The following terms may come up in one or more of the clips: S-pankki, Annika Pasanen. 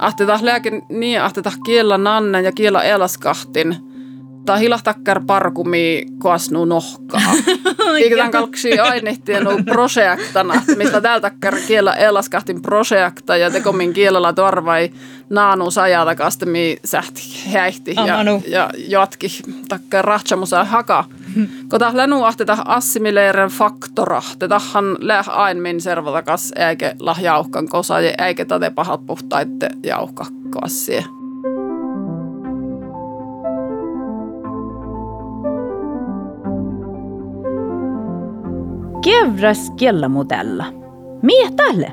Ahtetaan lääkin niin, ahtetaan kiellä nannen ja kiellä elaskahtin. Tai hilahtakkar parkumii koasnuu nohkaa. Eikä tämän kalksia ainehtien on projektana, mistä täältäkkar kiellä elaskahtin projekta ja tekomin kielellä torvai naanuu sajata kastemii sähti häihti ja jatki takkar rahtsamusa haka. Kota länuu ahtetaan assimileeren faktora. Tähän läh ainmin servatakas eikä lahjauhkan kosa ja eikä tätä pahat puhtaitte jauhkakkoassie. Kevras kellamodella. Mietalle.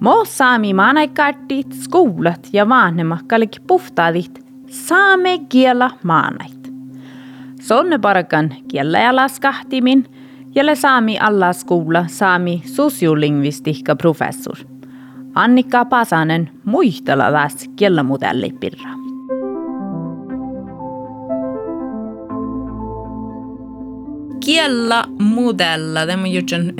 Mo saami maanaikartit, skolat ja vanhemmakkallik puhtaadit saame kiela maanait. Sonne parakan kiela ja laskahtimin, jälle saami alla skola saami sosiolingvistikka professor. Annika Pasanen muistella taas kellamodelle pirra. Kiella modella, tämä on jutun,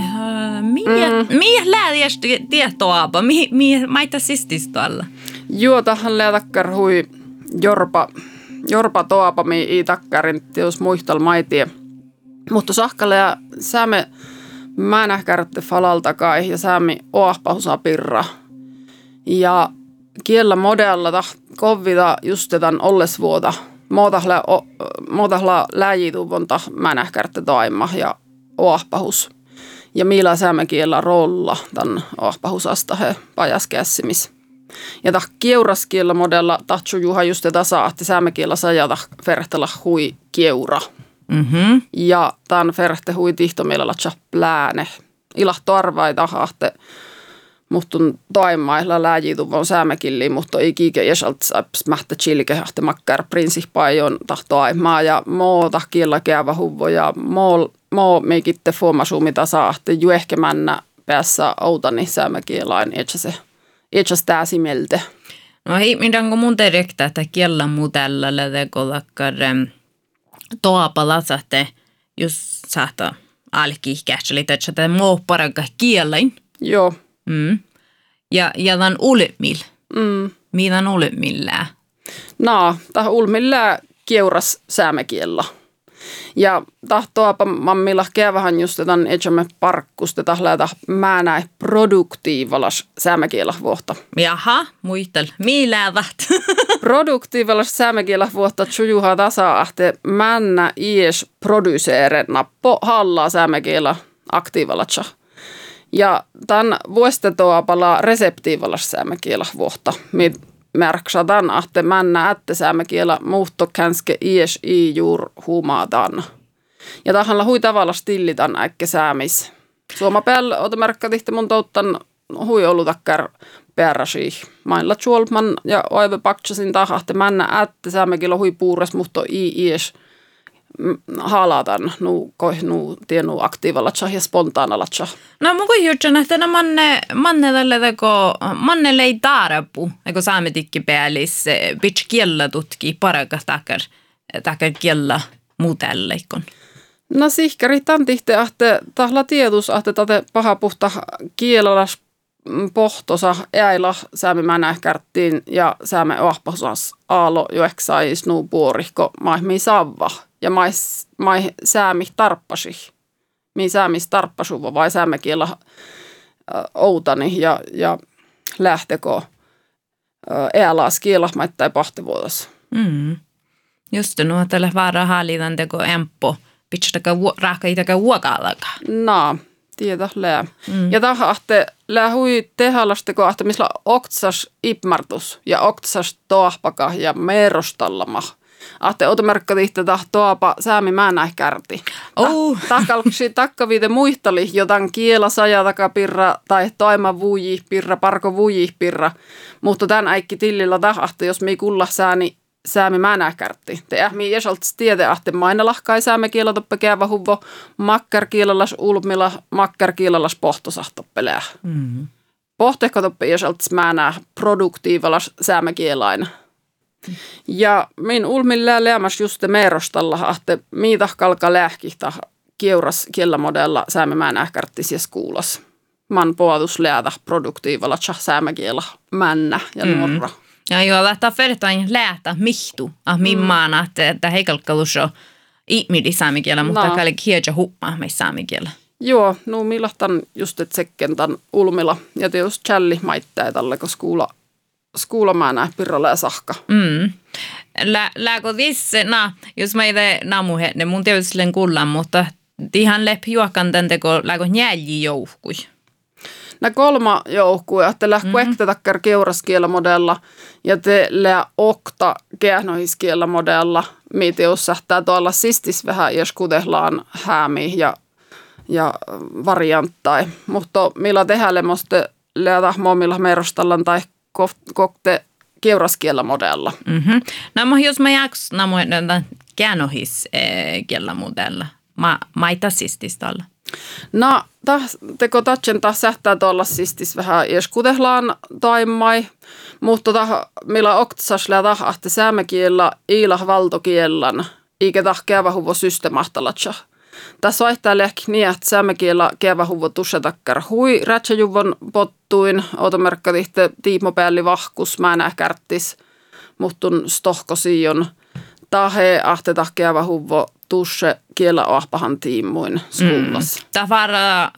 mihin lähdäjästä tietoa, mihin maita sististä alla? Joo, tähän lähdäkkär hui jorpa toapa, mihin ei takkarin tius muistal maitie. Mutta sahkalle ja sääme mä nähkärtte falaltakai ja säämi oahpahusa pirra. Ja kiellä modella kovita just tämän ollesvuota. Muotahla läjituvonta mä nähkärtte taima ja oahpahus. Ja millä säämäkiellä rolla tämän oahpahusasta he pajaskässimis. Ja tämän kieuraskiellä modella tahtsu juha just tätä saatti säämäkiellä sajata verhtellä hui kieura. Mm-hmm. Ja tämän verhte hui tihtomielellä tjaplääne. Ilahto arvaita hahte. Muttun taimailla läjituvon säämäkilli, mutta ei kiike jäsalt mähtä chilkehahte makkar prinsipaajon tahtoaimaa ja moota kiellä käyvä huvo ja muu meikitte fuomasuu mitä saahte ju ehkä männä päässä outani säämäkielain etsä se tääsimelte. No hei, mindanko mun direktä, että kiellä muu tällä lähtekollakkar toapalasahte, jos saattaa alkiihkähtelitä, että tämä muu parankaa kielain. Joo. Mm. Ja tämän ulmil. Mm. Mitä ulmillää? No, tämä ulmillää keuras säämäkiellä. Ja tahtoapa mammilla kävähän just tämän etsämme parkkusta, että lähtee mä näin produktiivalas säämäkiellä vuotta. Jaha, muistel. Millä tahtoa? Produktiivalas säämäkiellä vuotta tsujuha tasa, että mä näin ies produseere nappo hallaa säämäkiellä aktiivalatsa. Ja tämän vuostetoapalla reseptiivalassa säämäkielä vuotta. Märksataan, että männä ätte säämäkielä muuttokänske iesi juur huumaatan. Ja tähän hui tavalla stillitan äkki säämis. Suoma päällä otamärkkä tihti mun touttan hui olutakkär pääräsi. Mainla tjuolman ja oive paksasin taha, että männä ätte säämäkielä hui puures muutto ies halatan nu tienu aktiivalatsa ja spontaanalatsa. No mun kuitenkin, että no mannelle ei tarpu, eikö saametikki päälis pitch kiellä tutkii parakas takar kiellä muutelle. No sihkäri tantihte ahte tahla tietus ahte tate paha puhta kielalas pohtosa äila sääme mänähkärttiin ja sääme oahpasas aalo jo ehkä sais nuu puorihko maihmi savva. Ja mai säämih tarppasi. Mi säämis tarppasuva vai säämäkiellä outani ja lähtekö äälaas kiellä maittai pahtivuotas. Mm. Just no, tällä vaara haalitan teko emppo. Pitstäkä rahka itäkä uokalaka. No, tietä lää. Mm. Ja tahahte lähui tehalasteko ahtamilla oktsas ipmartus ja oktsas toahpaka ja merostallama. Ahte otomerkkatihtä tahtoapa säämi mä nähkärti. Tahkalksi takkaviite muistali jotain kiela sajatakapirra tai toima vuujihpirra, parko vuujihpirra. Mutta tän äikki tillillä tahahte, jos mi kulla säämi mä nähkärti. Te ähmi jäsalts tiete ahte maina lahkai sääme kiela toppe käyvä huvo, makkar kielalas ulmila, makkar kielalas pohtosa toppelää. Mm-hmm. Pohtehko toppe jäsalts mä nää produktiivalas sääme kielaina. Ja min ulmilla lämmäs juste merostalla ahte miitah kalka lähkihta keuras kiellamodella sääme mä nähkärtti siis kuulas. man påatus läda produktiivalla sämäkielä männä ja norra. Ja joo, lähtää vertain lähtä mihtu, mimmaana, että heikalkkalus on ihmidi saamikielä, mutta kaikki hieman huppaa meistä saamikielä. Joo, no millahtan just et sekken tämän ulmilla ja tietysti challi maittaa tälle, koska skuula mä näin pirralla ja sahka. Lääkö tisse, jos mä itse namuhe, ne mun tietysti silleen kullan, mutta ihan leppi juokkaan tämän teko, lääkö njälji joukkui? Nä kolma joukkuja, te lähkö ektetäkkär keuraskielä modella ja te lää okta kehnohiskielä modella, mitä jos sähtää tuolla sistis vähän, jos kutehlaan häämiä ja varianttai. Mutta millä tehdään, musta lää tahmoomilla merostallan tai kokte keuraskielä modella. No, jos mä jääks namuhetan kehnohiskielä modella, mä itä sististalla. No, teko tatsen taas sähtää tuolla sistis vähän jeskutehlaan taimai, mutta millä oktasasla tahahti säämäkielä iilah valtokielän, eikä tahkeava huvo systemahtalatsa. Tässä vaihtaa lehki niin, että säämäkielä keava huvo tussetakkar hui, rätsäjuvon pottuin, otomerkkatihte tiimopäälli vahkus, mä enää kärttis, muhtun stohkosijon, tahe ahte tahkeava huvo tusse kielä ahpahan tiimmuin skuulas. Tavara,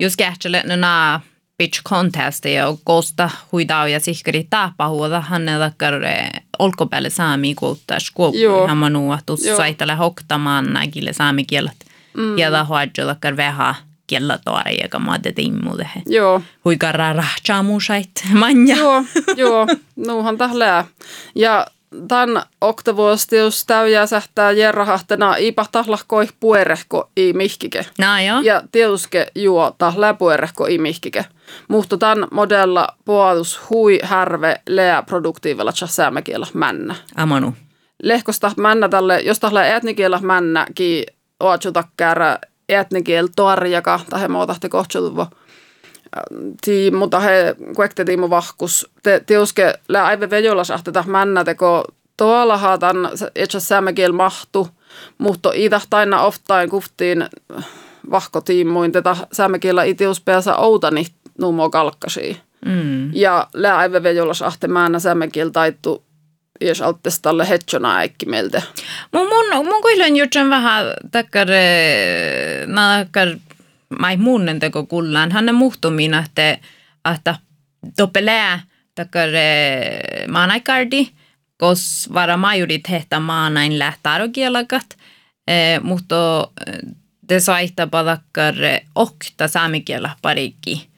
jos kähtselet nää pitch contestia, kosta huidau ja sihkeri taapahuota, hänen takkar olkopäälle saamii kouttaa skuoppuun hamanua, tuossa itellä hoktamaan näkille saamikielet. Ja tahoadjo takkar vähän kielä toari, joka maate tiimmu tehe. Huikarraa rahtsaa muusait manja. Joo, nuuhan tahlää. Ja tän oktavuosti, jos täyjää sähtää järrahahtena, iipä tahlahkoi puerehko ii mihkike. Ja tietyske juo tahlää puerehko ii mihkike. Mutta tän modella puolus hui härve leä produktiivella sämäkielä männä. Amanu. Lehkosta männä tälle, jos tahlää etnikielä männä, ki oatsutakkäärä etnikielä toarjaka, tahe muotahti kohtsutuvo. Tiimu tahe kuekte tiimu vahkus. Tiuske lää aive vejolla sahteta männä teko tuolla haatan etsä säämäkiel mahtu, mutta itä taina oftain kuftiin vahkotiimuin tätä säämäkielä itiuspäänsä outani nuumo kalkkasii. Ja lää aive vejolla sahte männä säämäkiel taittu jos alttes talle hetsona äikki meiltä. Mun kuilun jutsen vähän takkar mai muunnen teko kullaan. Hän on muhtumina, että toppelää takkar maanaikardi, kos vara majurit hehtä maanain lähtarokielakat, mutta te saittapa takkar okta saamikielä parikki.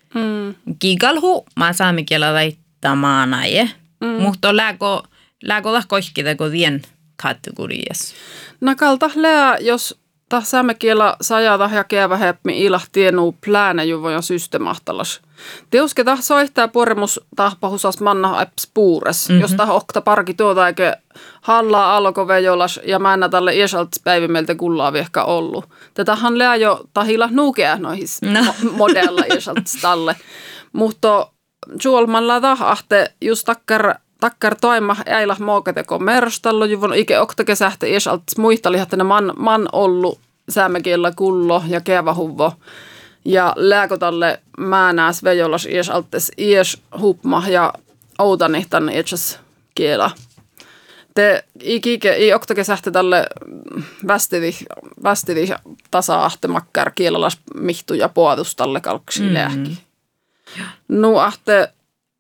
Kiikalhu maa saamikielä laittaa maanaie, mutta lääkö lahkoihki teko dien kategorias. Nakalta lää, jos tää säämäkielä sajata ja keävä heppi ilahtienuu pläänäjuvo ja systemahtalas. Teuske tää soihtaa puoremus tahpahusas manna eps puures, jos tää okta parki tuota eikä hallaa alko vejolas ja männä tälle iäsaltspäivä meiltä kullaa viehkä ollu. Tätähän lää jo tahilla nuukea noihis modella iäsaltstalle. Mutta suolmalla tahahte just takkar toima äilah muokateko merostallo, juvon ike oktakesähte iäsaltis muista lihattena man ollu säämäkielä kullo ja kevähuvo. Ja lääkotalle määnäs vejolas iäsaltis iäshupma ja outani tänne iäsas kielä. Te i oktakesähte tälle västidi tasa-ahte makkar kielalas mihtu ja puotustalle kalksiin lääki. Nu ahte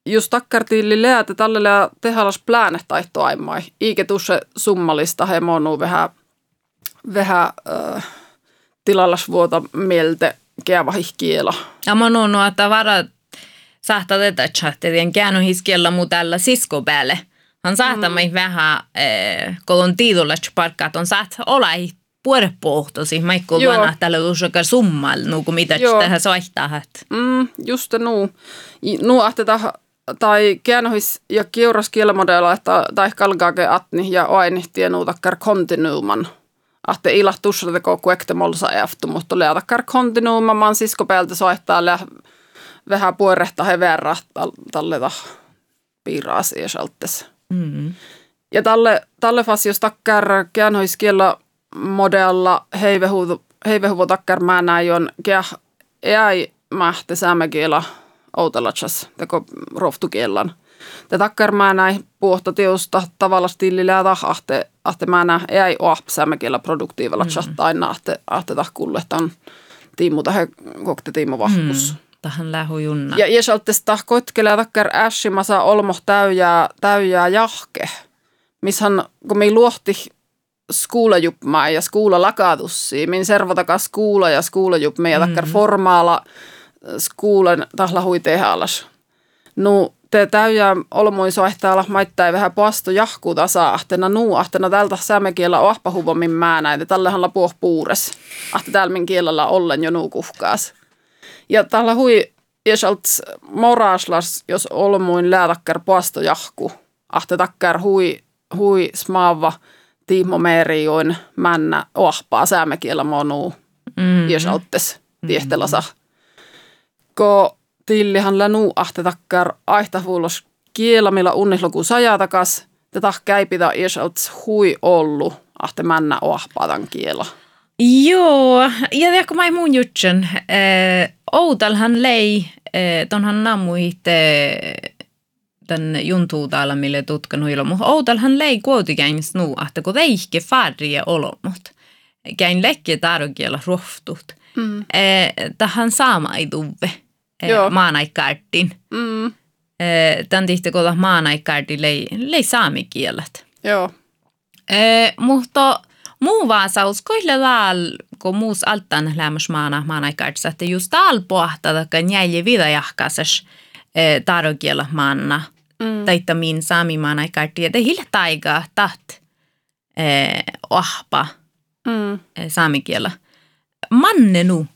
just takkartiili leätä tälle leä tehalas pläänä taittoaimai. Iike tusse summalista he monuu vähän tilallas vuota mieltä keävahihkiela. Ja monuu noa tavara saattaa tätä chatterien käännöhiskiellä muu tällä sisko päälle. Han saattamai vähän kolon tiidollas parkkaat on saat olai puorepohtosi. Maikko vanha tällä tussakar summal nuku mitä tähän soittaa. Just nuu. Nuu ahteta tai käännöhis- ja keuraskielmodella, tai kalkaake atni ja oainihtien uutakkar kontinuuman. Ahte ilah tussateko kuekte molsa eftu, mutta leatakkar kontinuuman, man sisko päältä soittaa vähän puerehta he verra talleta piiraasi ja salttes. Ja talle fas, jos takkar käännöhiskielmodella heivehuvo takkar määnäi on keä ei mähtäsäämme kiela outelatchas teko roftukiellan. Tä takkarmää näin puohtotiosta tavalla stillillä tahte ahtemänä ei oapsäämme kiela produktiivalatchas tai ahte tahkulletan tiimu tähän kokte tiimu vahkus. Tähän lähujunna. Ja jäsaltes tahkotkelä takkar äshimasa olmoh täyjää jahke. Mishan kun me luohti skuulajupmaa ja skuulalakatussi, min servotaka skuula ja skuulajuppme ja takkar formaala skuulan tahlahui tehallas. No te täyjää olmoiso ehtaala maittai vähän paasto jahku tasa ahtena tältä saamen kielellä ohpa huvommin mä näitä. Tällähän lapuoh puures. Ahte täällä min kielellä ollen jo nuu kuhkaas. Ja tällä hui jäsalts moraaslas, jos olmuin läätakkär paasto jahku. Ahte takkär hui smaava Tiimo Meerijoin männä ohpaa säämekielä monuu jäsaltes tiehtelasa. Ko tillihan länuu ahte takkär aihtavuulos kielä, millä unnisloku sajatakas. Tätä käipitä jäsalts hui ollu ahte männä ohpaa tämän kielä. Joo, ja tiedätkö mä muun jutsen. Outalhan lei, tonhan namuitte tän juntuu täällä, mille tutkanut ilmoh. Outalhan lei kuotikäin snuu, että kun reikke färje olomot. Käin lekki tarkiella rohtut. Tähän saama ei tuve maanaikkaartin. Tän tihti kohdalla maanaikkaartin lei saamikielet. Joo. Mutta muu vaasaus kohdalla lailla, kun muus altaan lämmäs maanaikaartissa, että just täällä pohtaa, kun jäljellä virajahkaisessa tarjokielä maana, taita min saami maanaikaartia, että hiljata aikaa taht ohpa saamikielä. Mannenu.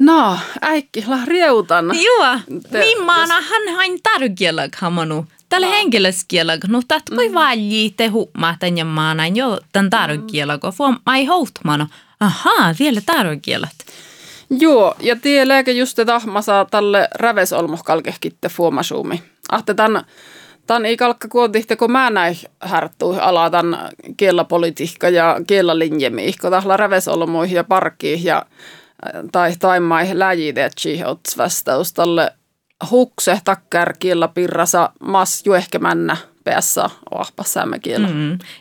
No, äikkihla rieutan. Joo, min maanahan hain tarjokielä hamanu. Tällä henkilöskielä, no tätä voi valjii te huumaa tänne maanain jo tämän tarjokielä, kun ei houtmano. Ahaa, vielä tarjokielät. Joo, ja tie lääke just tahma saa tälle rävesolmohkalkehkitte fuomasuumi. Ahte tän ei kalkka kuotihte, kun mä näin härttuu ala tän kielapolitiikka ja kielalinjemi, kun tahla rävesolmoihin ja parkkiin ja tai taimaihin läjiteetsiin otsvästäys tälle hukse takkär kielapirrasa mas juehkemännä päässä ohpassäämme kielä.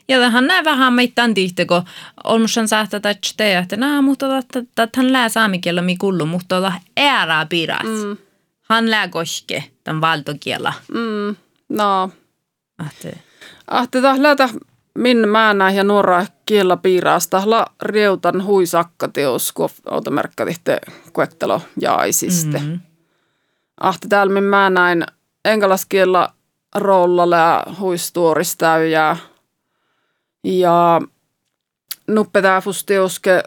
Ja tähän näin vähän meitän tihti, kun olmushan saattaa tehdä, että nää, mutta tähän lää saamikielä mi kullu, mutta olla äärää piras. Hän lää koske tämän valtokielä. No. Ahti tähän läätä min määnä ja nuoraa kielä piras. Tähän rieutan huisakkateos, kun automerkka tihti kuektelo jaaisiste. Ahti täällä min määnäin enkalaskielä rollalla ja huistuoristäyjää. Ja nuppetää fustioske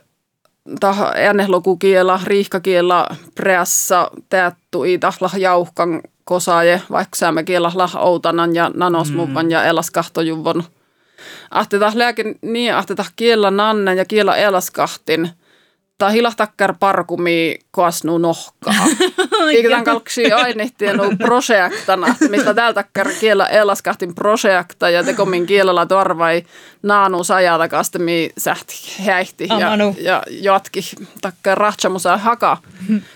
äänehlokukiela, riihkakiela, preassa, teattu iitahla, jauhkan, kosaje, vaikka säämme kielahla, outanan ja nanosmuvan ja elaskahtujuvon. Ahtetaan lääkin niin, ahtetaan kiela nannen ja kiela elaskahtin. Tai hilahtakkär parkumii koasnuu nohkaa. Eikä tämän kalksia ainehtienuu projektana, mistä täältäkkär kielä elaskahtin projekta ja tekomin kielellä tuarvai naanuu sajatakastemii sähti häihti ja jatki takkär rahtsamusaa haka.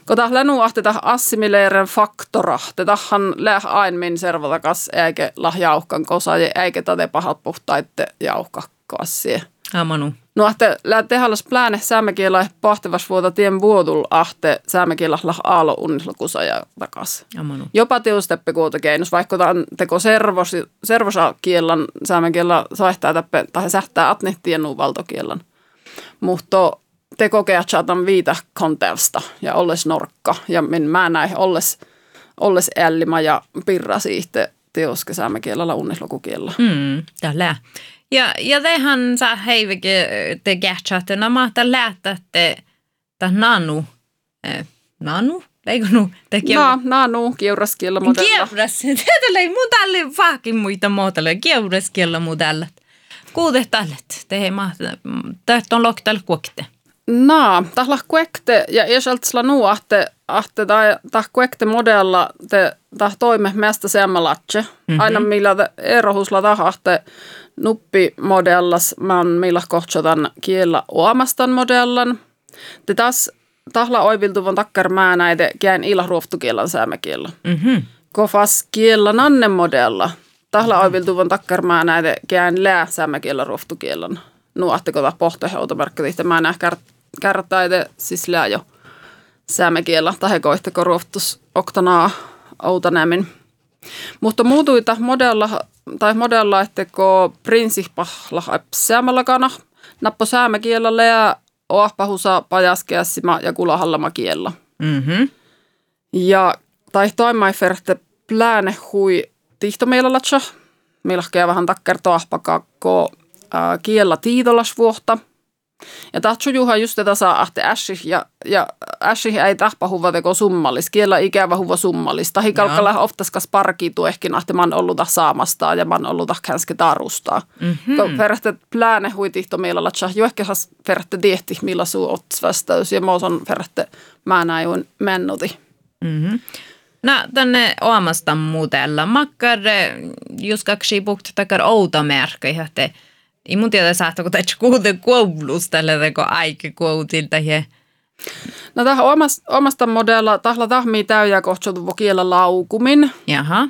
Kun tähän länuu ahtetaan assimileeren faktora, tähän läh ainmin servotakas eikä lahjauhkan kosa ja eikä tätä pahat puhtaitte jauhkakkoassie. Amanu. No ahte tehallas plääne säämekielä pahtevas vuota tien vuotul ahte säämekielä aalo unnislukusa ja takas. Amanu. Jopa tiusteppe kuota keinus, vaikka tämän teko servosakielan säämekielä saihtaa täppe, tai sähtää atnehtien nuun valtokielan. Mutta te kokeat saatan viitä kontevsta ja olles norkka ja min mä näin olles ällima ja pirra siihte tiuske säämekielellä unnislukukielellä. Tällä. Ja tehän saa heiväkin te kähtsähtönä. Mä ajattelin lähtätte tämän nanu. Nanu? Eikö nu? Nanu, kiuraskiella modella. Kiuras. Tätä ei mun tälle vaakin muita muotoilla. Kiuraskiella modella. Kuudet tälle. Tätä on loktalla kuokte. Naa, tahla kuekte ja esaltsla nuu ahte tai kuekte modella te toime mästä semmalatse. Aina millä erohusla tahahte nuppi modellas man millä kohtsotan kiellä oamastan modellan. Te taas tahla oiviltuvan takkarmää näitä kään ilahruoftukielan säämäkiellä. Mm-hmm. Ko fas kiella nanne modella. Tahla oiviltuvan takkarmää näitä kään lää säämäkiellä ruoftukielan. Nuahteko ta pohtoheutomarkkatihtä mä nää kärtäitä siis lää jo säämäkiellä. Tahekoihteko ruoftus oktanaa outanämin. Mutta muutuita modella etteko prinsipahla säämälakana. Nappo säämäkiellä lää. Oahpahusa, pajaskeässimä ja kulahallamakiella. Mm-hmm. Ja taihtoimaiferhte plääne hui tihtomeilalatsa. Meilahkee vähän takkertoahpakakko kiella tiidolasvuohta. Ja tahtsujuhan just tätä saa ahte ässih. Ja ässih ei tahpahuva teko summallis. Kiellä ikävä huva summallis. Tahikalkalla oftaskas parkiitu ehkin ahte man olluta saamastaa ja man olluta känskä tarustaa. Mm-hmm. Verhte plääne hui tihtomeilalatsa. Jo ehkä has verhte tiehti, millä suu otsvästäys. Ja moos on verhte mä näin mennuti. Mm-hmm. No tänne oamasta muutella. Makkar just kaksi puhut takar outomerkki. I mun tiedä saatko tätä kuude koulusta lähdekö aike koulutilta he. No tähän omasta modella tahla tahmii täyjä kohtsutu vokiella laukumin. Jaha.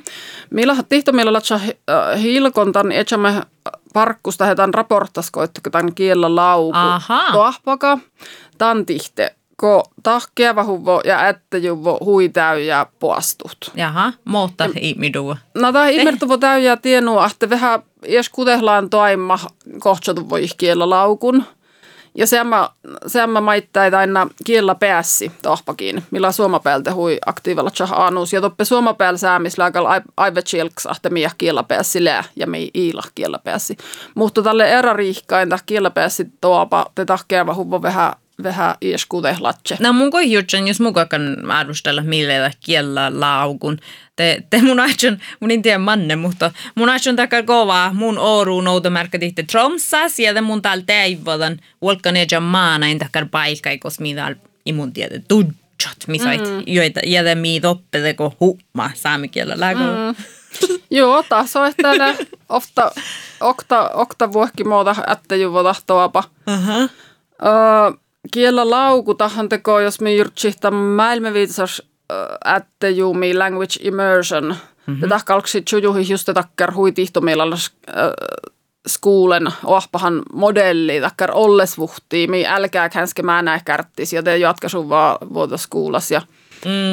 Millä tihtomilla latsa hilkontan etsämme parkkusta hetan raporttaskoittu tämän kiellä lauku. Toahpaka tan tihte ko tahkeava huvo ja ättäjuvo hui täyjä poastut. Jaha, mutta ihmidua. No tähän ihmertuvo täyjä tienua ahte vähän jos kutehlaan toimma kohtsutu voi kiellä laukun. Ja sehän mä maittain aina kiellä päässi tohpakin, millä suomapäältä hui aktiivalla tsahaanus. Ja toppe suomapäällä säämisellä aikalla aivetsielksahte miä kiellä päässi lää ja mei iila kiellä päässi. Mutta tälle erariihkain täh kiellä päässi toapa te tahkeava huvo vähän ieskutehlatse. No mun kohdjutsen, jos mukakaan arvostella millä kiellä laukun. Te mun aitsen, mun en tiedä manne, mutta mun aitsen takaa kovaa. Mun ooruun outomärkät itse tromsas ja mun täällä teivotan ulkaneja maana en takaa paikka, koska minä mun tiedä tutsot, missä joita jäädä miitä oppeteko humma saamikielä laukun. Joo, taas on tällä okta vuohkimuota ättäjuvo tahtoapa. Kiellä lauku tahan teko, jos me jyrtsihtä maailmeviitsas ättejumi language immersion. Mm-hmm. Tätä kalksi tjujuhi just takkar hui tihtomielalla skuulen oahpahan modelli takkar ollesvuhtii. Me älkää känskä mä näe kärttis ja te jatkaisun vaan vuotoskuulas. Ja...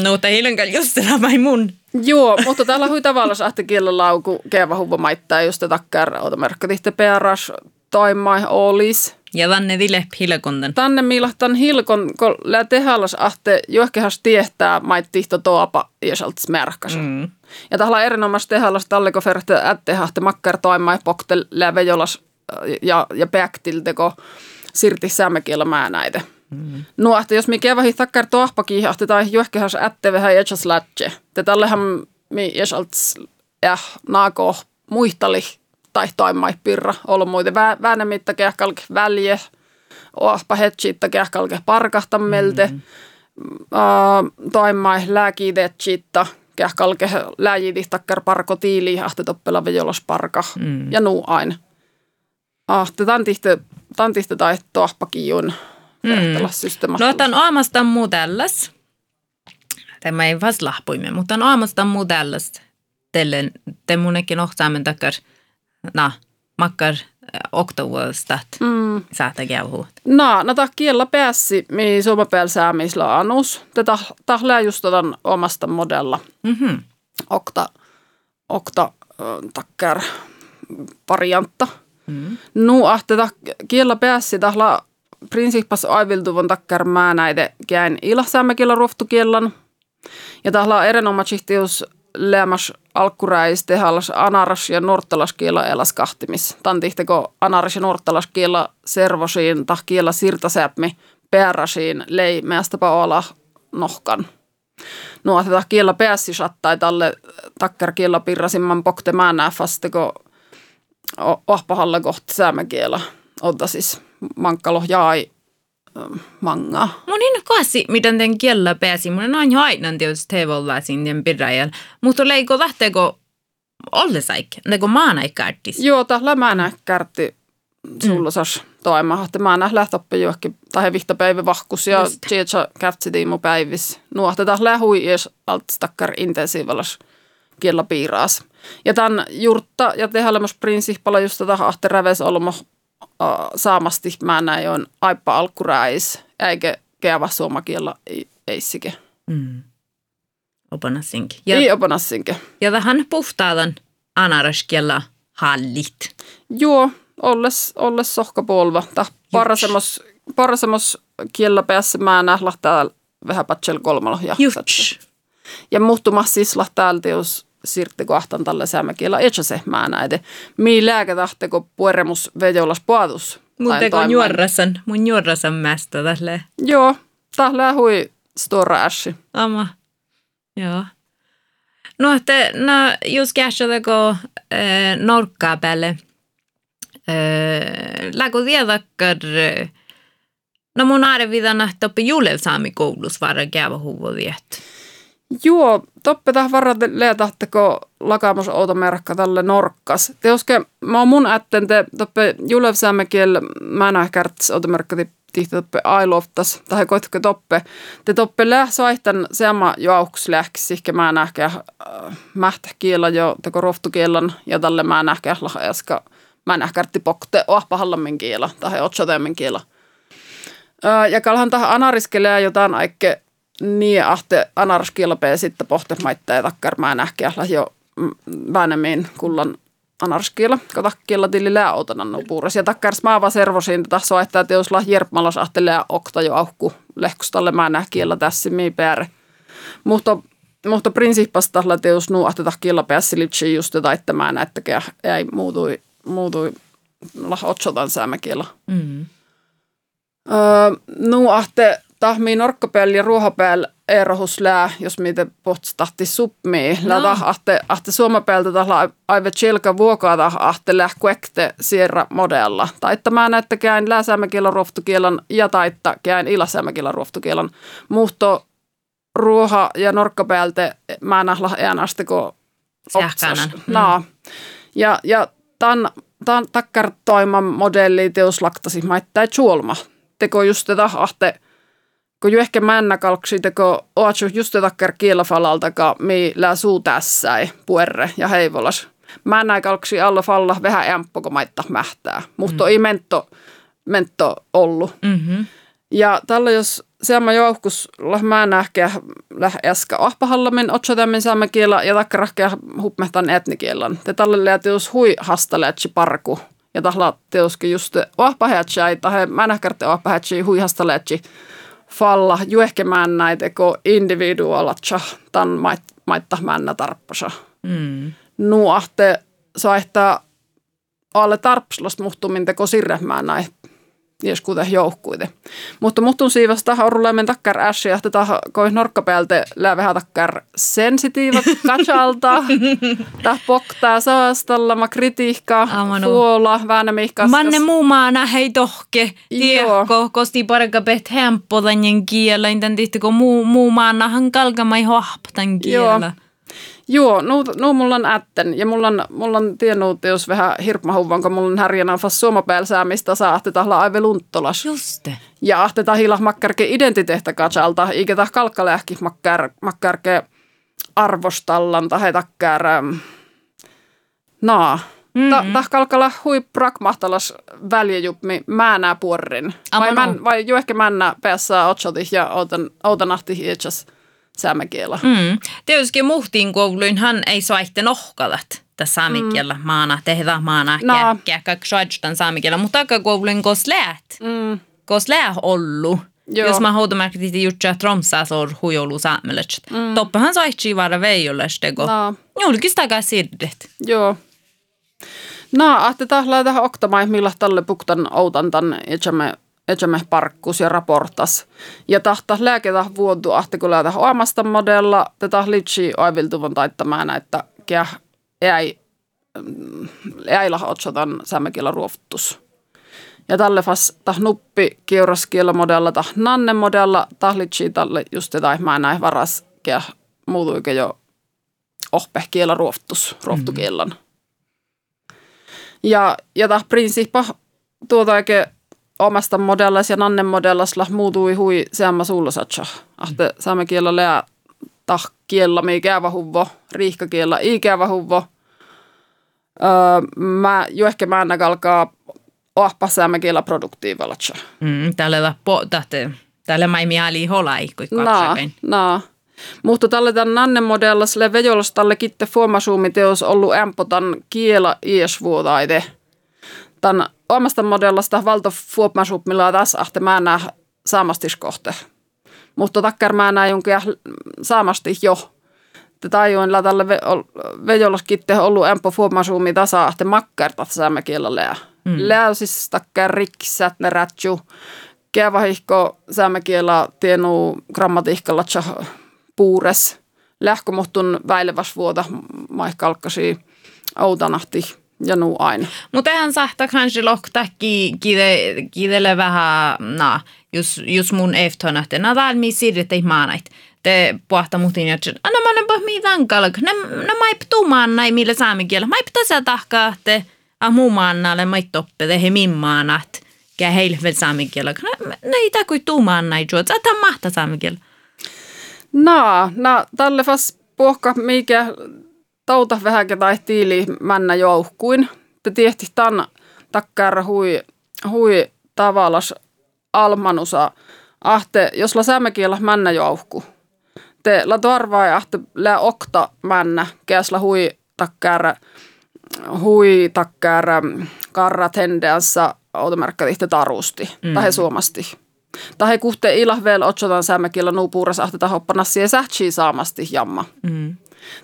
no, te hiilenkään just tätä vai mun. Joo, mutta täällä hui tavallaan ähti kiellä lauku keeva huva maittaa just takkar otomerkkatihte pearas toimai olis. Ja tänne vilep hilkonten. Tänne milahtan hilkon, kun lää tehallas ahte johkehas tietää, maittihto toapa ja salts märkäs. Mm. Ja tahla erinomaisesti tehallas talleko ferhte ättehahte makkartoimai poktel lää vejolas ja päktilteko sirti säämäkielä mä näitä. Mm. No ahte, jos mi kevähi takkar toahpakiihin ahte tai johkehas ätte vähän jätsäs lätse. Te tallehan mi jäsalts naako muihtali. Tai toimaipirra, ollut muuten väänemitta kehkalke välje, oahpa hetsiittä kehkalke parkahtammelte, toimai lääkiitetsiittä kehkalke lääjitihtakkar parkotiili, ahte toppela vejolas parka ja nuu aina. Ahte tantihte tai toahpakijun vertalas systemaattisesti. No tämän aamasta muu tälläs, tämä ei vasta lahpuimme, mutta tämän aamasta muu tälläs, te munekin ohtaamme takkar. No, makkar oktovuostat saattaa käydä. No tämä kiellä päässi, mihin suomapäällä säämisellä anus. Tämä läjustetaan omasta modella. Mm-hmm. Okta takkar variantta. Mm-hmm. No, tämä kiellä päässi, tämä prinsippas aiviltuvan takkar mä näiden käyn ilahsäämäkielä ruoftukiellan. Ja tämä erinomaisesti lämmäs alkkuräis tehallas anaras ja norttalaskiela elas kahtimis. Tantihteko anaras ja norttalaskiela servosiin tahkiela sirtasääpmi päärasiin lei meästäpä olla nohkan. No ahte tahkiela päässi sattai talle takkarkiela pirrasimman poktemään fasteko ohpahalla kohti säämäkiela. Ota siis mankkalo jaai manga. Mun en kasi, miten tämän kielellä pääsi. Mun en aina aina tietysti hevollaisin tämän piräjällä. Mutta leikko lähteekö ollesaikin? Leikko maanaikartis? Joo, tahla maanaikärti sullasas toimaahti. Mä annan lähtoppi johonkin tai vihtopäivä vahkus ja tietä käftitiimu päivis. Nuohtetaan lähui jos altstakkar intensiivalas kiellä piiraas. Ja tämän jurtta ja tehälemus prinsippala just tätä ahte räves olmo saamasti mä näin on aippa alkuräis eikä keävä suomakiellä eissike. Mm. Opanassinki. Ei opanassinki. Ja vähän puhtaalan anaraskiella hallit. Joo. Olles sohkapolva. Tämä parasemos kiellä päässä mä nähdä täällä vähän patsel kolmalohja. Ja muuttumassa siis täältä, jos siirtti kohtaan tälle säämäkiellä etsä se mä näiden. Mii lääkä tahteko pueremus vejolas puatus. Mutteko mun juorrasan mästä tälle. Joo, tälle hui stora ässi. Ama, joo. No, että jos käsitelleko norkkaa päälle. Läkö tiedäkään, no mun arvitaan, että oppi julevsaami koulussa varra käyvä huvudiet. Joo, toppetaan varra leetahteko lakamus outomerkka tälle norkkas. Teoske, mä oon mun ätten, te toppe julevsaami kiel, mä en ehkä kärtis outomerkka tihti toppe ailoftas, tai koitko toppe. Te toppe lähsaihtan seama joauks lähkisi, ehkä mä en ehkä mähtäkielä jo teko rohtukielän, ja tälle mä en ehkä lahjaska. Mä en ehkä kärtti pokte oah pahallammin kiela, tai otsotemmin kiela. Ja kalhan tähän anariskelee jotain aikke niin ahte anariskielpeen sitten pohtemaittaa ja takkar mä en ehkä jo väänemiin kullan anariskiela, katakkiela tilillä autonan nupuures. Ja takkars mä vaan servosin tätä soittaa, että jos lahjerpmalas ahtelee okta jo auhku lehkustalle mä en ehkä tässä miipäärä. Mutta prinsippasta että jos nuu ahte takkiela pääsi lipsi just jotain, että mä en näyttäkään ei muutui otsotan säämäkielä. Mm-hmm. Nuu ahte tahmii norkkapäällä ja ruohapäällä erohuslää, jos miitä pohtstahti suppmii. No. Ahte suomapäältä tahla aive tjelka vuokaa tahahte lähkuekte sierra modella. Taitta mä näyttä käyn lääsäämäkielän ruoftukielän ja taitta käyn ilasäämäkielän ruoftukielän. Muutto ruoha ja norkkapäältä mä nähla äänasteko otsas. Ja Tämän takkartoiman modelli teos laktasi maittaa tjuolma. Teko just tätä ahte, kun jo ehkä männäkalksi teko oatsu just takkar kielafalaltakaan millä suu tässäi puerre ja heivolas. Männäkalksi alla falla vähän ämppo, kun maittaa mähtää. Mutta ei mento ollut. Mm-hmm. Ja tällä jos seama jouhkus männähkeä äsken ahpahallamin otsotämin saamen kielä ja takkarahkeä huppmehtan etnikielän. Te tällä teos hui hastaletsi parku. Ja tahla teoskin just ahpahetsi ei tahe männähkärte ahpahetsi hui hastaletsi falla juehkemään näitä ko individualatsa tan maitta männä tarppasa. Mm. Nuahte saihtaa alle tarpslast muhtumin teko sirrehmään näitä. Jos kuitenkin joukkuiden. Mutta muuttuun siivässä tähän orulleemmin takkar ässi ja tähän kois norkkapäältä lävehän takkar sensitiivat katsalta. Tähän poktaa saastalla, ma kritiikka, fuola, väänämihkaskas. Manne muu maana hei tohke, tiekko, kosti parka peht hemppo tämän kielä, intän tihtiko muu maana hankalkamai hohptan kielä. Joo, no mulla on ätten ja mulla on tiennyt, jos vähän hirpmahuvan, kun mulla on härjänä fast suomapäällä mistä saa ahte tahla aive lunttolas. Juste. Ja ahte tahila makkarke identiteettä katsalta, eikä tah kalkkalähki makkarke arvostallan tahe takkär. Tah kalkkala hui pragmahtalas väljejupmi määnää puorin. Vai jo ehkä määnää päässä otsotih ja outanahti itseasiassa. Saamekielä. Mm. Tietysti muhtiin kouluinhan ei saihte nohkalat tässä saamekielä. Maana tehdä, maana kääkkäksi saadustan saamekielä. Mutta takakouluin kos läät ollu. Joo. Jos mä houtomerkittiin juttuja tromsaa sor huijoulu saamelet. Toppahan saihti vaara veijolesteko. Julkis takaa sirdet. Joo. Ahte tahlaa tähän oktamai, millä tälle puktan outantan etsämme parkkus ja raportas. Ja tahta lääketä vuotu ahtikulaa tähän omasta modella. Tätä litsi oiviltuvan taittamaan, että ei otsotan säämäkielä ruoftus. Ja tälle fas tähän nuppi kiuraskielä modella tähän nanne modella. Tähän litsi tälle just tätä mä näin varas, ja muutuiko jo ohpehkielä ruoftus, ruoftukielän. Ja tähän prinsiippa tuota oikein omasta modellas ja nannen modellasla muutui hui seamma sullosatsa. Ahte saamen kielä lea tahkiella me ikävä huvvo, riihkakiella ikävä huvvo. Mä jo ehkä mä aina alkaa ohpa saamen kielä produktiivalatsa. Tällä tähti. Tällä mä mieli holai kuin kaksakin. No. Mutta tälle tämän nannen modellas le vejolas tälle kitte fuomasuumiteos ollut ämpotan kiela iesvuotaide. Tän omasta modellasta valta fuomasuummilla taas ahte mä nää saamastiskohte. Mutta takkar mä nää jonkia saamasti jo. Tajuinla tälle vejolas kitte ollut ämpo fuomasuumi tasa ahte makkartat saamme kielä lää. Lää siis takkar riksät ne ratju. Käävähihko säämäkielä tienuu grammatiikalla puures. Lähkomuhtun väilevasvuota maihkalkkasi outanahti ja nuu aina. Mutta eihän sahta kansi lohtaa kiidele vähän, jos mun ehtoonahti. No täällä mii siirryttä ihmaanait. Te puhta muhtiin jatsin, no mä olen pohmii tankalak. No mä ei ptumaan näin mille säämäkielä. Mä ei ptasä tahkaa, te amumaan näille maittoppe tehe mimmaanat. Kää heille vielä saamen kielä. Näin tämä kuin tuumaan näin juot. Sä tämän mahtaa saamen kielä. No, tälle vasta pohka, mikä tauta vähäkä tai tiili männä jouhkuin. Te tiehti tämän takkara hui tavallas almanusa. Ahte, jos la saamen kielä männä jouhku. Te la tarvaa ja ahte lää okta männä. Kääs la hui takkara karrat hendeässä. Automerkka tihti tarusti, tai suomasti. Tai he kuhtee ilah vielä otsotan säämäkielä nuu puurasahti tai hoppana siihen sähtsi saamasti jamma.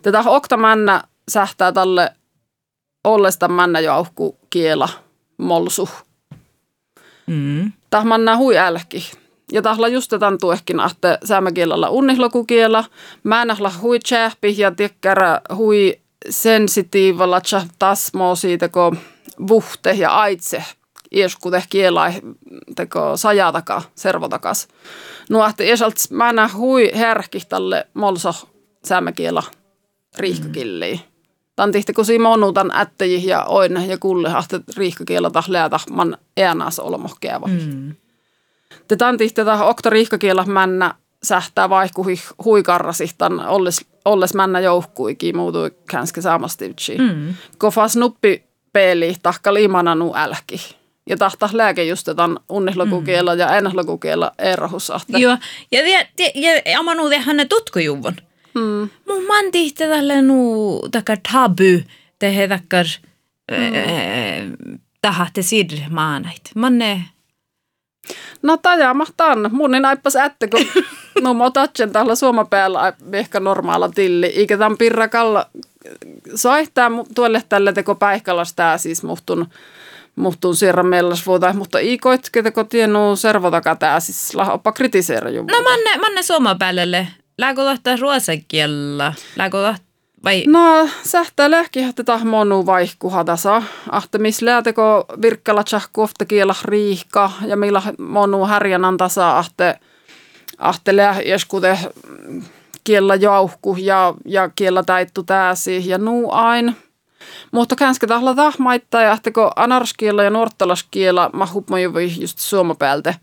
Tätä okta männä sähtää tälle ollesta männä jouhku kiela molsu. Tähän männä hui älki. Ja tahla just tämän tuehkin ahte säämäkielellä unnihlokukiela. Mä nähla hui tjäähpi ja tikkärä hui sensitiivalla tasmoo siitä, kun vuhte ja aitse. Ies kuten kielä teko sajaa takaa, servo takas. No ahti iesalt mä nää hui härki tälle molso säämäkielä riihkakilliin. Tän tihti kun siinä monu tän ättäjih ja oine ja kulle ahti riihkakielä tah leätä man äänäs olmohkeava. Te tän tihti tah okta riihkakielä männä sähtää vaihkuhi huikarrasi tän olles männä jouhkuikin muutui känske saamastitsi. Kofas nuppi peeli tahka liimana nu älki. Ja tahtaa lääke just tämän unnihlokukielä ja ennihlokukielä erohusahte. Joo, ja amanu tehdään ne tutkujuvon. Mun man tihti tälle nuu takkar tabu, tehe takkar tahahte sidri maanait. Manne. No tajamahtan, mun ei naippas ätte, kun no mä otatsen tahla suoma päällä ehkä normaala tilli. Ikä tämän pirrakalla saihtää tuolle tälle teko päihkalas tää siis muhtun sierra mellas vuotai, mutta iikoit, ketä kotienuu servotakataa, siis oppa kritiseera juu. No manne suoma päälle, lääkö tahtaa ruosakielä, vai? No sähtää lähkihättä tahmonuu vaihkuhatasa, ahte missä lääteko virkkala tjahkuofta kielä riihka, ja millä monuu härjänan tasa, ahte lähjeskute kielä jauhku ja kielä täittu tääsi ja nuu aina. Mutta känskä tahla tahmaittaa ja ähtekö anarskiella ja nuorttalaskiella mahupmojuvih just suomapäältä.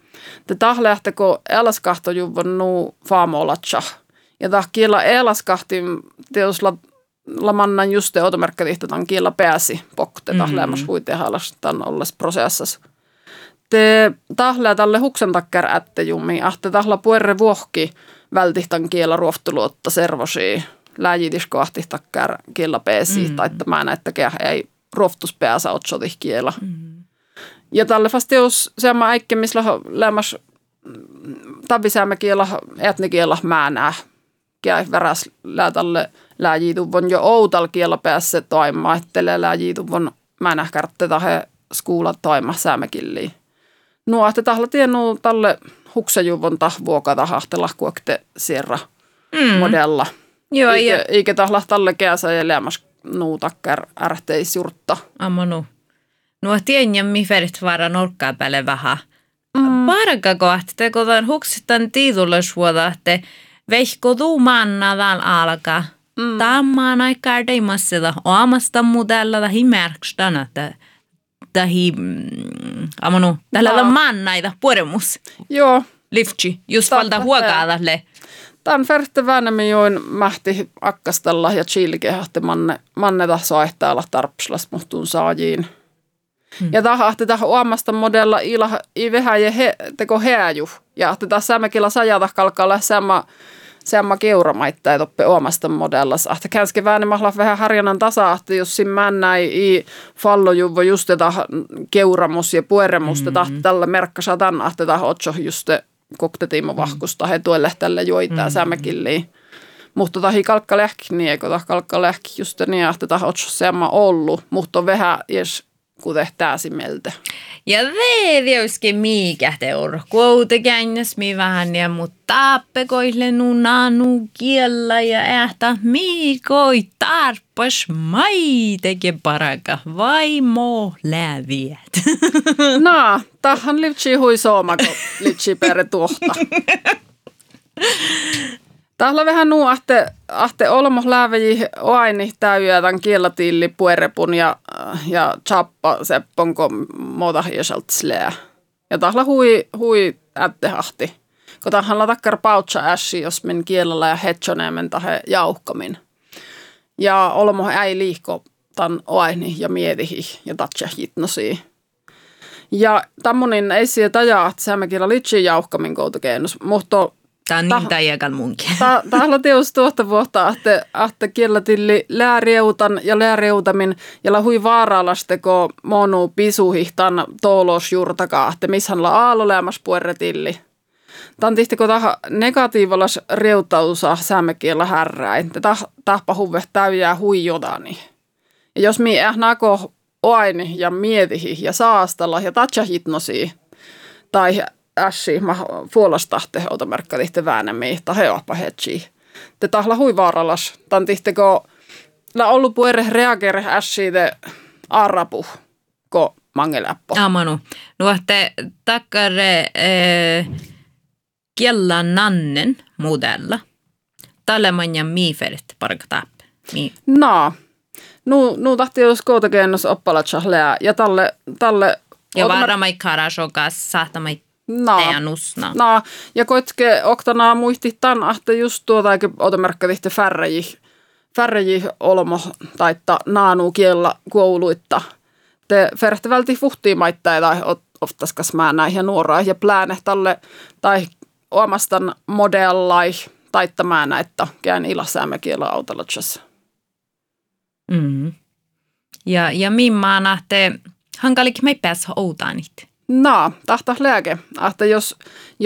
Te tahla ähtekö elaskahtojuvon nuu faamolatsa. Ja tah kiela elaskahti teosla lamannan just te otomerkkatihtotan kiela pääsi pokte tahleamas huitehalastan olles prosessas. Te tahla tälle huksen takkär ättejummi, ahte tahla puerre vuohki vältihtan kiela ruoftuluotta servosii. Läjitisko ahti takkar kiela peesi tai tämä näittäkää ei ruoftuspäässä otsoti kiela. Ja tälle vasta jos seama äikke missä lämmäs tavisäämä kiela etnikiela mä nää. Käy väräs lä tälle läjituvon jo outal kiela päässä toima ettele läjituvon mä nää kartte tahe skuula toima säämäkilli. No ahte tahla tienu tälle huksajuvon tahvuoka tahte lahkuokte sierra modella. Joo, ja eikä tahla tälle keässä ja lämmäs nuu takkar ärhteisjurtta. Ammanu. No tienjä miferit vaara norkkaa päälle vähän. Varka kohti, te kodan huksittain tiitulle suoda, että veikko tuu manna täällä alkaa. Tämä on aikaa teemassa, oamasta muu tällä tai märkstänä. Tällä man näitä puoremus. Joo. Lifti, jos valta huokaadalle. Tämän vertevänämme join mähti akkastella ja chilkehahti manne tahso aihtäällä tarpslas muhtuun saajiin. Ja tahahti tähän omasta modella ilah vähän ja teko heäju. Ja ahti tässä sämäkillä sajata kalkalla sämmä keuramaitta ja toppe omasta modellas. Ahti käänski väänimahla vähän harjanan tasa-ahti, jos sin männäi i fallojuvo just keuramus ja pueremus. Tahti tällä merkkasa tämän ahti tahto otso just koktetiimo vahkusta he tuelle tälle joitaa sämäkilliin. Mutta tahi kalkka lähki, niin eikö tahi kalkka lähki just niin, että tahi otso semma ollu. Mutta on vähän edes kuten täysin meiltä. Ja veeviäyskin mikä teuro. Kuotekäännös mi vähän ja mut taappekoille nunanu kiellä ja ähtä miikoi tarpas maiteke paraka vai mo läviät. No, tahan lipsi huisoomako lipsi perre tuohta. Tahla vähän nuu ahte olmo läveji oaini täyjä tän kielatiilli puerepun ja chappa sepponko moda hiesaltsleä. Ja tahla hui ättehahti. Ko tahhan la takkar pautsa ässi jos men kielellä ja hetsonemen tahe jauhkamin. Ja olmo äi liihko tän oaini ja mietihi ja tatsa hitnosii. Ja tammonin esiä tajaa, että sämäkielä litsi jauhkamin koutukeenus. Mutta tämä on niin täijäkään munkin. Tahla teos tuohta vuotta, että kiellätilli lääreutan ja lääreutamin ja lahui vaaralasteko monu pisuhihtan toolosjurtakaa, että mishän la aaloleamas puerretilli. Tämän tihtiko taha negatiivalas reutausa säämekielä härräin, että tahpa huve täyjää huijodani. Ja jos mie nako oaini ja mietihi ja saastalla ja tatsahitnosii tai ässi mä puolastahte otamerkka tihte väänämiin, tai heoapa hetsii. Te tahla hui vaaralas, tän tihteko la ollu puere reagere ässi te arrapu, ko mangeläppo. Amanu, nuohte takkare kiella nannen muudella, talemanjan miiferit parkataap. Naa, nu tahti jos koutakeennos oppalatsa leää, ja talle ja vaaramai karasokas, sahtamai No. Ja kotke oktana muisti tän ahte just tuotaikin otamerkka tihti färreji olmo taitta naanu kiellä kouluitta. Te färhti välti vuhtii maittaa tai oftaskas mä näin ja nuoraa ja plääneh talle tai omastan modellai taitta mä näitä kään ilasäämme kiellä autalatsas. Mm. Ja mimmaa nähtee hankalikin me ei pääs outanit. No, tahtas lääke. Ahta jos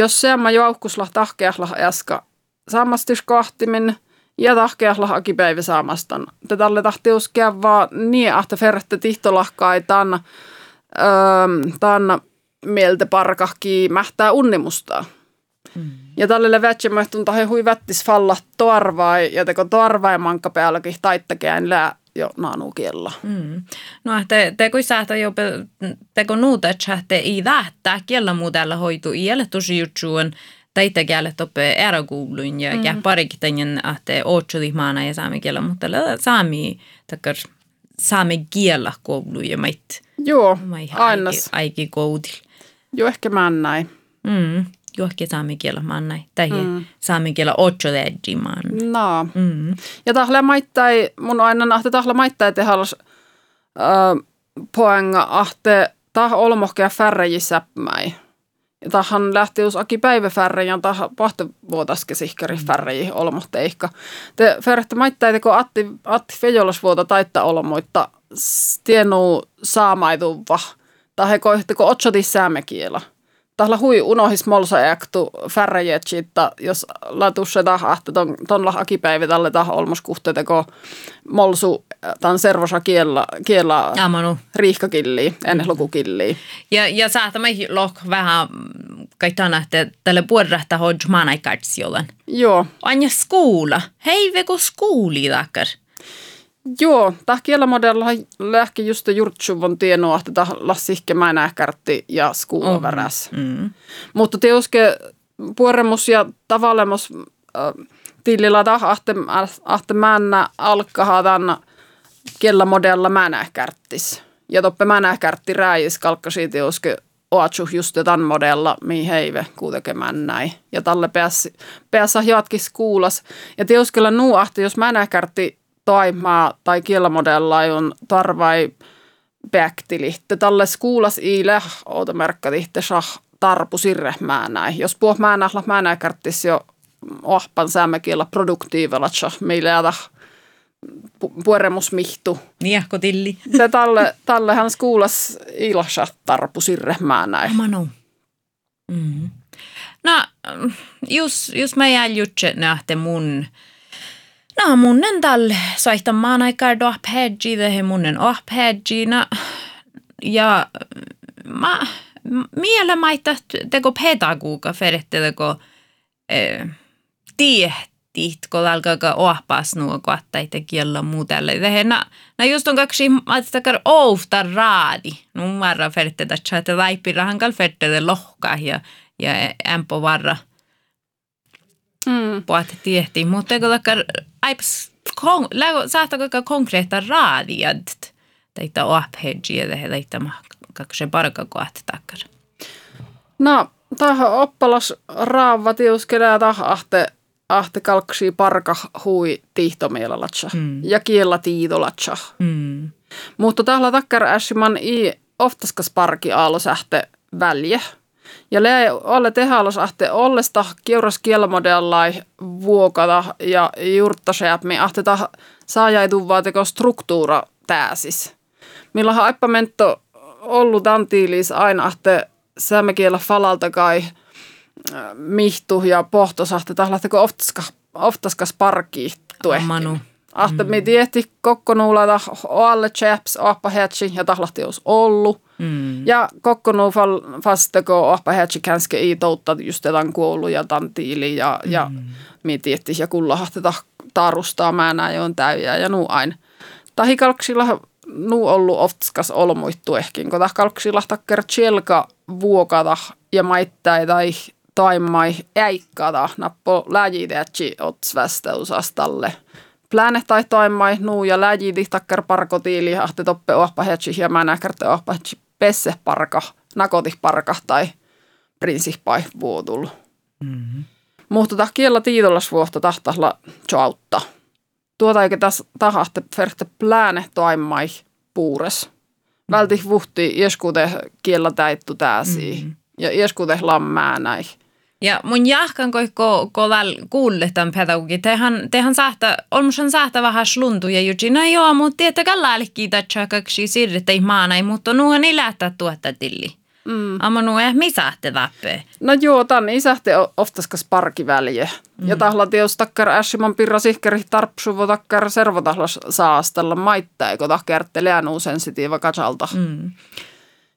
seamma joukkusla tahkeahla äska saamastis kohtimin ja tahkeahla akipäivä saamastan. Te talle tahti uskea vaan niin, ahta ferrette tihtolahkai tämän mieltä parkahkii mähtää unnimusta. Ja tälle levätsimöhtun tahe hui vättis falla toarvai ja teko toarvai mankka päälläkin taittakään lää. Jo naanukiella. No, te kun sähtää jopa, te kun nuutet sähtää ei vähtää, kiellä muutella hoituu iälle tosi jutsuun, teitä kielle toppe erakuulun ja parikitanjen ahte ootsulihmaana ja saame kiellä, mutta saame kiellä kouluun ja mait. Joo, annas. Aiki koutil. Joo, ehkä mä näin. Johonkin saamen kielä mä näin. Tai saamen kielä otsoleedji mä näin. No. Ja tahla maittai, mun aina nähti tahla maittai tehallas poenga ahte tah olmohkea färreji säpmäi. Ja tahan lähti us aki päivä färreji on tah pahte vuotaske sihkeri färreji olmohte ihka. Te färrehti maittai teko Atti Fejolas vuota taitta olmoitta tienuu saamaiduva. Tahe koihteko otsoti saamen kielä. Tahla hui unohis molsajaktu färräjetjitta, jos latusse taha, että ton lahakipäivä tälle taha olmos kuhteteko molsu tämän servosa kiellä riihkakilliin, ennen lukukilliin. Ja sähtämäki lohk vähän kaitaan, että tälle puolesta hoidus maanaikartsi olen. Joo. Anja skuula. Hei, veko skuuli takkar. Joo, täh kiellämodella lähki just jurtsuvon tienoa, että täh lassihkemään ähkärtti ja skuulla väräs. Mutta teuske puoremus ja tavallemus tillillä täh ahtemäännä alkaha tämän kiellämodella mä ähkärttis. Ja toppe mä nähkärtti rääjis kalkkasiit joske oatsu just tämän modella, mihin heive kuitenkin näin. Ja tälle päässä jatkis kuulas. Ja teuskella nuahti, jos mä nähkärtti taimaa tai kielmodella on tarvai päktilitte. Tälle kuulas ei läh, oota merkkatihte sah tarpu sirrehmää näin. Jos puhutaan mä nähdä, mä nähkärttis jo ohpan säämäkielä produktiivella, meillä ei puoremusmihtu. Niähko tilli. Se tälle hans kuulas ilassa tarpu sirrehmää näin. Manu. Mm-hmm. No, jos mä jäljutse nähte mun. No, munnen tälle saihtan maan aikaa dohpädji, tähän munnen ohpädji. No, ja mä miele maita teko pedagoga ferretteleko tiihtko alkaa ohpas nuo kohtaita kiellä muu tälle. Nä just on kaksi maattakar ofta raadi. Nun varra ferttetä chatte vaipi rahankal ferttetä lohkaa ja empo varra. Poate tiehti, mutta alkaa aips saattaa konkreetta raadia. Täitä ohpedjiä täitä kaksi parka kohtatakar. No, tähän oppalas raava tiuskelää ahte kalksii parka hui tihtomielalatsa ja kiella tiitolatsa. Mutta tällä takkar äsiman ei oftaskas parki aalosähte välje. Ja le alle tehaalos ahte ollesta keuras kielmodellai vuokata ja jurttaseäpmi ahte saajaituvaa teko struktuura tääsis. Millahan aippamento ollut antiilis aina ahte säämäkielä falaltakai mihtu ja pohtosahte tahlähtekö oftaskas parkii tuehti. Manu. Ahte me tiehti kokkonuulata oalle chaps ohpa hetsi ja tahlähteus ollu. Ja kokkonu fasteko ohpa hetsi känske ei toutta just tämän kuollu ja tantiili ja me tiehti ja kullahahte tarustaa määnä joon täyjää ja nuu aina. Tahikalksilla nuu ollu oftaskas olmuittu ehkin, kun tahikalksilla takker tjelka vuokata ja maittai tai taimai äikkata nappo läjiteetsi otsvästäusastalle. Pläne tai taimai nuu ja läjiti takkar parkotiili ahte toppe ohpahetsi ja mä näkärte ohpahetsi pesse parka, nakotih parka tai prinsipai vuotul. Mutta kiellä tiitollas vuotta tahtahla tjautta. Tuota eikä tahahte ferhte pläne taimai puures. Vältih vuhti ieskute kiellä täittu tääsi. Ja ieskutehllaan mä näin. Ja mun jahkan kohdalla kuulletan pedagogi, tehän saattaa, olmushan saattaa vähän sluntuja jutsi. No joo, mutta tietäkään lääkkiitä tjakaksi sirrettei maa näin, mutta nuuhan ei lähtää tuottaa tilli. Amma nuuhan mi saattaa vappea. No joo, tämän ei saattaa oftaskas parkivälje. Ja tahla teos takkar äsiman pirra sihkeri tarpsuvo takkar servotahla saastalla maittaa, eikö tahkerttelejä nuu sensitiivä katsalta.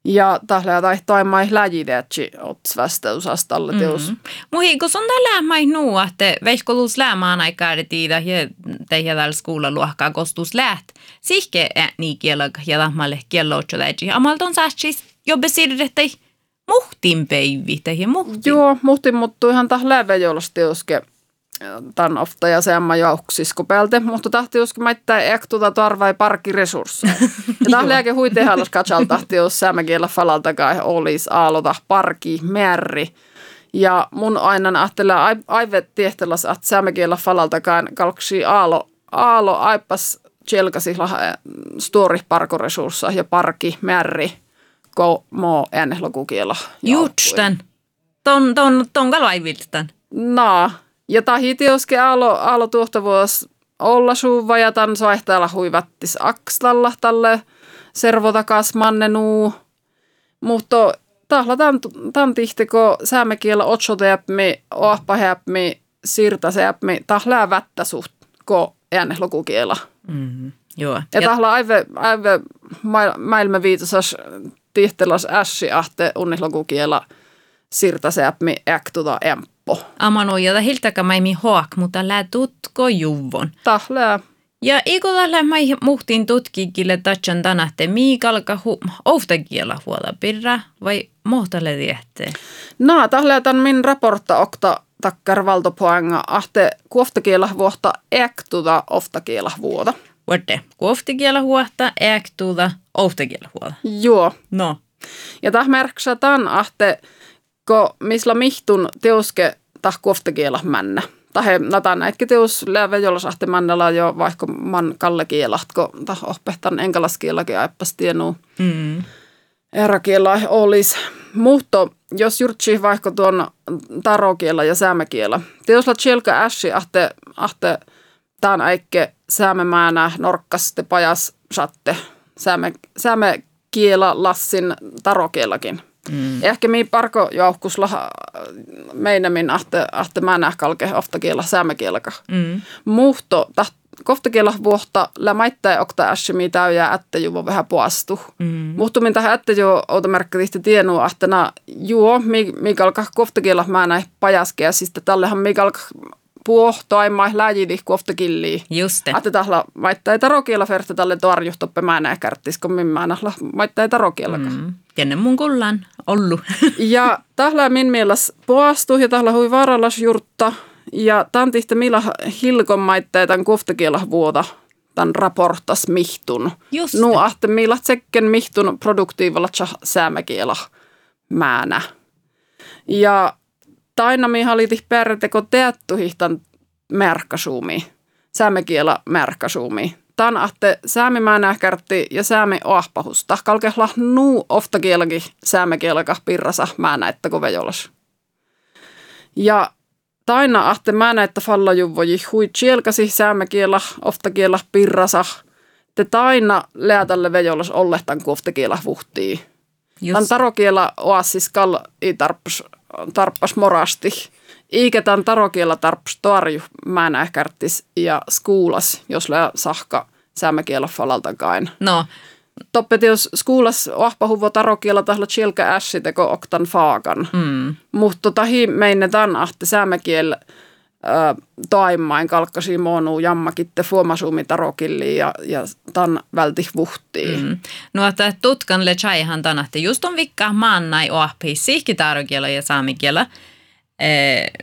Ja tahleja taimai läjideetsi otsvästäusastalle teos. Muhi, kun sun tää lähmäi nuu, että veikkolus lähmään aikaa tiitä ja tehdä täällä skuulla luokkaa kostus läht. Sihke ääni kielä ja lähmälle kielä otsa läji. Amalta on saatsis jobbe sirrettei muhtin päivi, tehdä muhtin. Joo, muhtin muuttuu ihan tahleja vejolas teoske. Tän ofta ja seamma jauksisko päältä, mutta tahti joskin maittaa ektuta tarvai parkkiresursseja. Ja tahleäke huitehallas katsal tahti jos säämäkielä falaltakai olis aalota parki merri. Ja mun aina ahtelää aivet tiehtellas ahti säämäkielä falaltakaan kalksii aalo aippas tjelkasi stuori parkoresursseja ja parki merri ko moo äänehlokukiela. Jutstän. Ton kalaiviltän. Naa. Ja tahitioske aalo tuohtavuos olla suuva ja tämän saihtailla huivattis akslalla tälle servotakas mannenuu. Mutta tahla tämän tihtiko säämäkielä otsoteäpmi, oahpahäpmi, sirtaseäpmi, tahlää vättä suht ko äänehlokukiela. Joo. Ja tahla aive maailman viitosas tihtellas ässiahte unnihlokukiela sirtaseäpmi äktuta ämpä. Amano ja hiltäkä mäimi hoak, mutta lää tutko juvon. Tahlää. Ja ikola lää mä muhtin tutkikille tatsan tänähte miikalka oftakiela huolta pirra vai mohtalle tiehte? No, tahlää tän min raportta okta takkar valtopoanga ahte kuoftakiela vuotta ektuta oftakiela vuota. vuote kuoftikielä huohta, eäktuuda, ouhtikielä huolta. Joo. No. Ja täh merksataan ahte, ko misla mihtun teoske täh kuoftikielä männä. Tähe natan näitki teos läve jollas ahte männällä jo vaikka man kallekielät, ko täh ohpehtan enkalaskielakin aippas tienuu. Mm. Erakielä olis. Muutto, jos jurtsi vaikka tuon tarokielä ja säämäkielä. Teosla tjelkä äsi ahte tän aikke säämemäänä norkkaste pajas satte säämäkielä lassin tarokielläkin. Mm. Ehkä mi parko jauhkusla meinämin ahte määnä kalke oftakielä säämäkielläkä. Mm. Muutto kohtakielä vuotta lämaittaja okta ässimi täyjää ättäjuvo vähän puastu. Mm. Muhtumin tähän ättäjuvo outomerkki tihti tienua, että juo, mikä alkaa kohtakielä mä näin pajaskeja, siis tällehan mikä alkaa puohtoaimaa läjidi kohtakilliä. Juste. Että tällä maittaja tarokielä verta tälle toarjuhtoppi mä näin kärttis, kun minä näin maittaja tarokielläkaan. Mm. Tienen mun kullan ollu. Ja tällä min mieläs puastu ja tällä hui vaarallas jurtta. Ja tämän tihti millä hilkon maittaa tämän kuftakielä vuota tämän raporttas mihtun. Juste. Nuu ahte millä tsekken mihtun produktiivalla säämäkielä määnä. Ja tainami haliti pärteko teattuhi tämän märkäsuumi, säämäkielä märkäsuumi. Tämän ahte säämi määnä kärtti ja säämi oahpahusta. Kalkehla nuu oftakielläkin säämäkielläkah pirrasa määnä, että kovejolas. Ja taina ahte mä näitä fallajuvoji hui tsielkäsi säämäkielä, oftakielä, pirrasa. Te taina leätälle vejolas ollehtan kuoftakielä vuhtii. Tän tarokielä oassis kal ei tarppas morasti. Iikä tän tarokielä tarppas toarju mä nähkärttis ja skuulas, jos lää sahka säämäkielä falaltakain. No. Toppeti jos skuulas ahpahuvo tarokielä tahla tsielkä ässi teko oktan faakan. Mm. Mutta tahi meine tämän ahte säämäkielä toimmain kalkkasi moonuu jammakitte fuomasuumi tarokilliin ja tämän välti vuhtiin. Mm. No, että tutkan le chaihan tämän ahte just on vikka maannai oahpii sihki tarokielä ja saamikielä.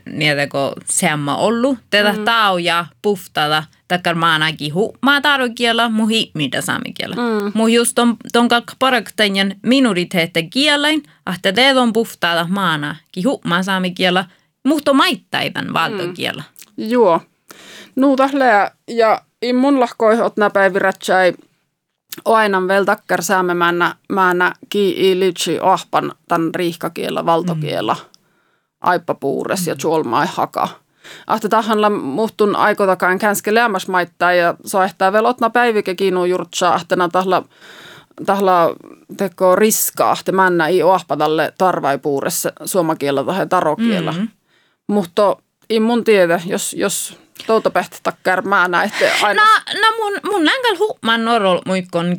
Niitä kun semma ollu. Tätä tauja puhtala. Takkar mä näkin huumaa tarokielä, mun hiimitä saamikielä. Mun just on kalkka paraktajan minoriteetten kielen, että teillä on puhtala mä näkin huumaa saamikielä. Muhto maittaivan valtokielä. Joo. Nuu tahlea ja mun lahkoi otna päivirätsä ei aina vielä takkar saamemänä määnä kii litsi ahpan tämän riihkakielä valtokielä. Aippapuures ja tjolmai haka. Ahte tahanla muhtun aikotakaan känskä lämmäs maittaa ja soehtaa velotna päivikä kiinuu jurtsaa ahtena tahla teko riskaa. Ahte männä ei oahpa tälle tarvaipuures suomakielä tai tarokielä. Mm-hmm. Mutta ei mun tiedä, jos toutapehti takkar mä näette aina. No mun nänkal huuman norol muikon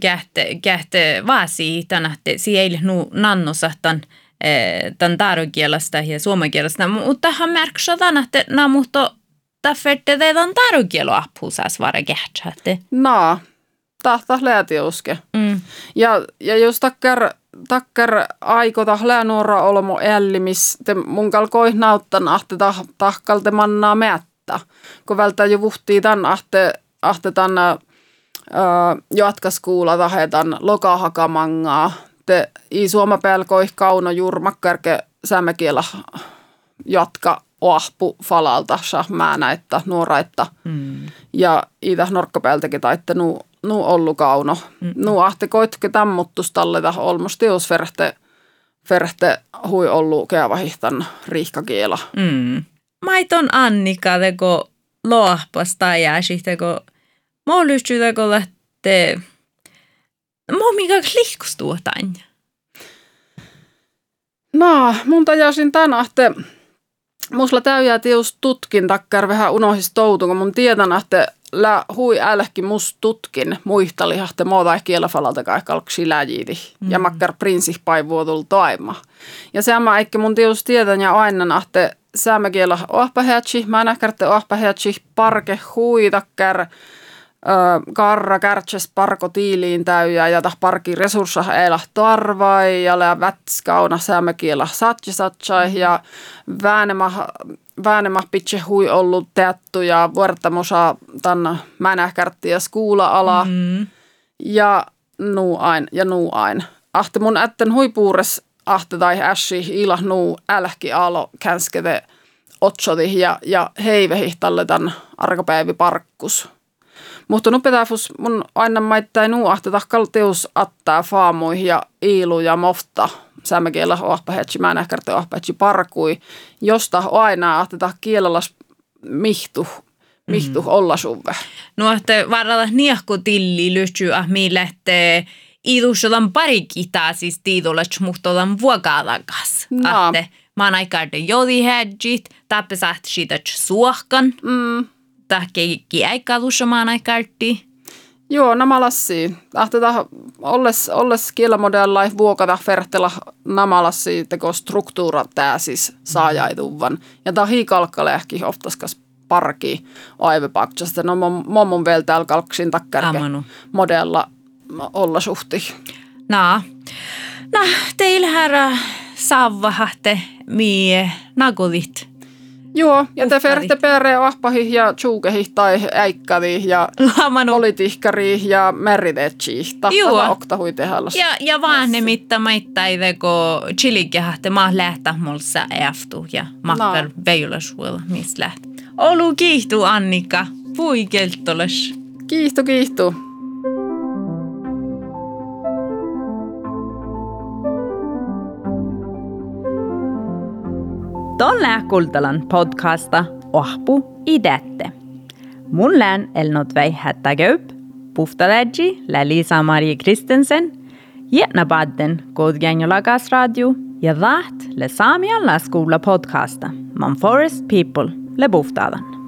kähte vaasii tänähte siellä nannosahtan. Tän tarokielasta ja suomakielasta, mutta tähän merksataan, että nämä muutto täffette teidän tarokielu apuusas vare kähtsäätte. No, tahtas lähti uske. Mm. Ja jos takkar aikota lää nuora olmo ällimis, te mun kalkoi nauttan ahte tahkalte mannaa mättä, kun välttää jo vuhtii tän ahte tän jatkaskuulla tahetan lokahakamangaa. Te i suoma pelkoi kauno jurmakkärke säämäkielä jatka oahpu falalta määnä, että nuoraitta. Mm. Ja iitä norkkapeltäkin taitte nuu ollu kauno. Mm. Nuu ahte koitke tammuttustalle olmustius ferhte hui ollu keävahihtan riihkakielä. Mm. Maiton Annika teko loahpasta ja sihteko mollysty teko lähtee. Mua mikä liikustuu tämän? No, mun tajasin tämän ahte. Musla täyjää tius tutkin takkar vähän unohis toutu, kun mun tiedän ahte hui älhki must tutkin muihtali ahte muuta kielafalalta kai kalksi läjidi. Ja makkar prinsippaivuotul toima. Ja seama eikki mun tius tiedän ja aina ahte säämäkielä ohpaheatsi, mä nähkärte ohpaheatsi parke hui takkar. Karra kärtses parko tiiliin täyjää ja tah parki resurssa eila tarvai ja lää vätskauna säämäkielä satsai ja väänema vähänemä pitse hui ollut teattu ja vuortamosa tanna mänähkärtti ja skuula-ala. Mm. Ja nuuain. Ahti mun ätten huipuures ahti tai ässi ila nuu älki alo känskete otsoti ja heivehi talle tän arkapäivi parkkus. Mutta nu pitäfus mun aina maittain nuu ahti tahkal teus attaa faamuihin ja iilu ja mofta. Sämäkielä ohpähetsi mänähkärti ohpähetsi parkui. Josta aina ahti tahk kielellas mihtu olla suve. No ahti varrella niahko tilli lyhty ahmi lähtee. Idusodan parikita siis tiidolets muhtodan vuokalakas. No. Manaikarde jodi hedjit, tapesahti siität suohkan. Mm. Tahkeikki äikkalussa manaikarti. Joo, nämä lassii. Ahtetaan olles kielamodealla vuokata vertella nämä lassii teko struktuura tää siis saajaiduvan. Ja tää hiikalkkalehki oftaskas parki aivepaksasta. No mommun vielä täällä kalksin takkärke modella. Olla suhti. No, teillä herra saavahte mie nagolit. Joo, ja te ferte perre ahpahi ja tsuukehi tai äikkävi ja politihkäri ja meriteetsi. Tahtava oktahui tehällas. Ja vaan ne mitta maittaide, kun chilikehahte maa lähtä mulsa äftu ja mahtar veijuläsuilla, missä lähtä. Olu kiihtu, Annika. Pui kelttoles. Kiihtu. Tolle kultalan podcasta ohpu idätte. Mun län elnot väi hättägöyp, puhtalädji lä Liisa Marie Kristensen, jätnä badden kodgänjolagas radio ja vaht lä saamian lä skola podcasta Man Forest People lä puhtalan.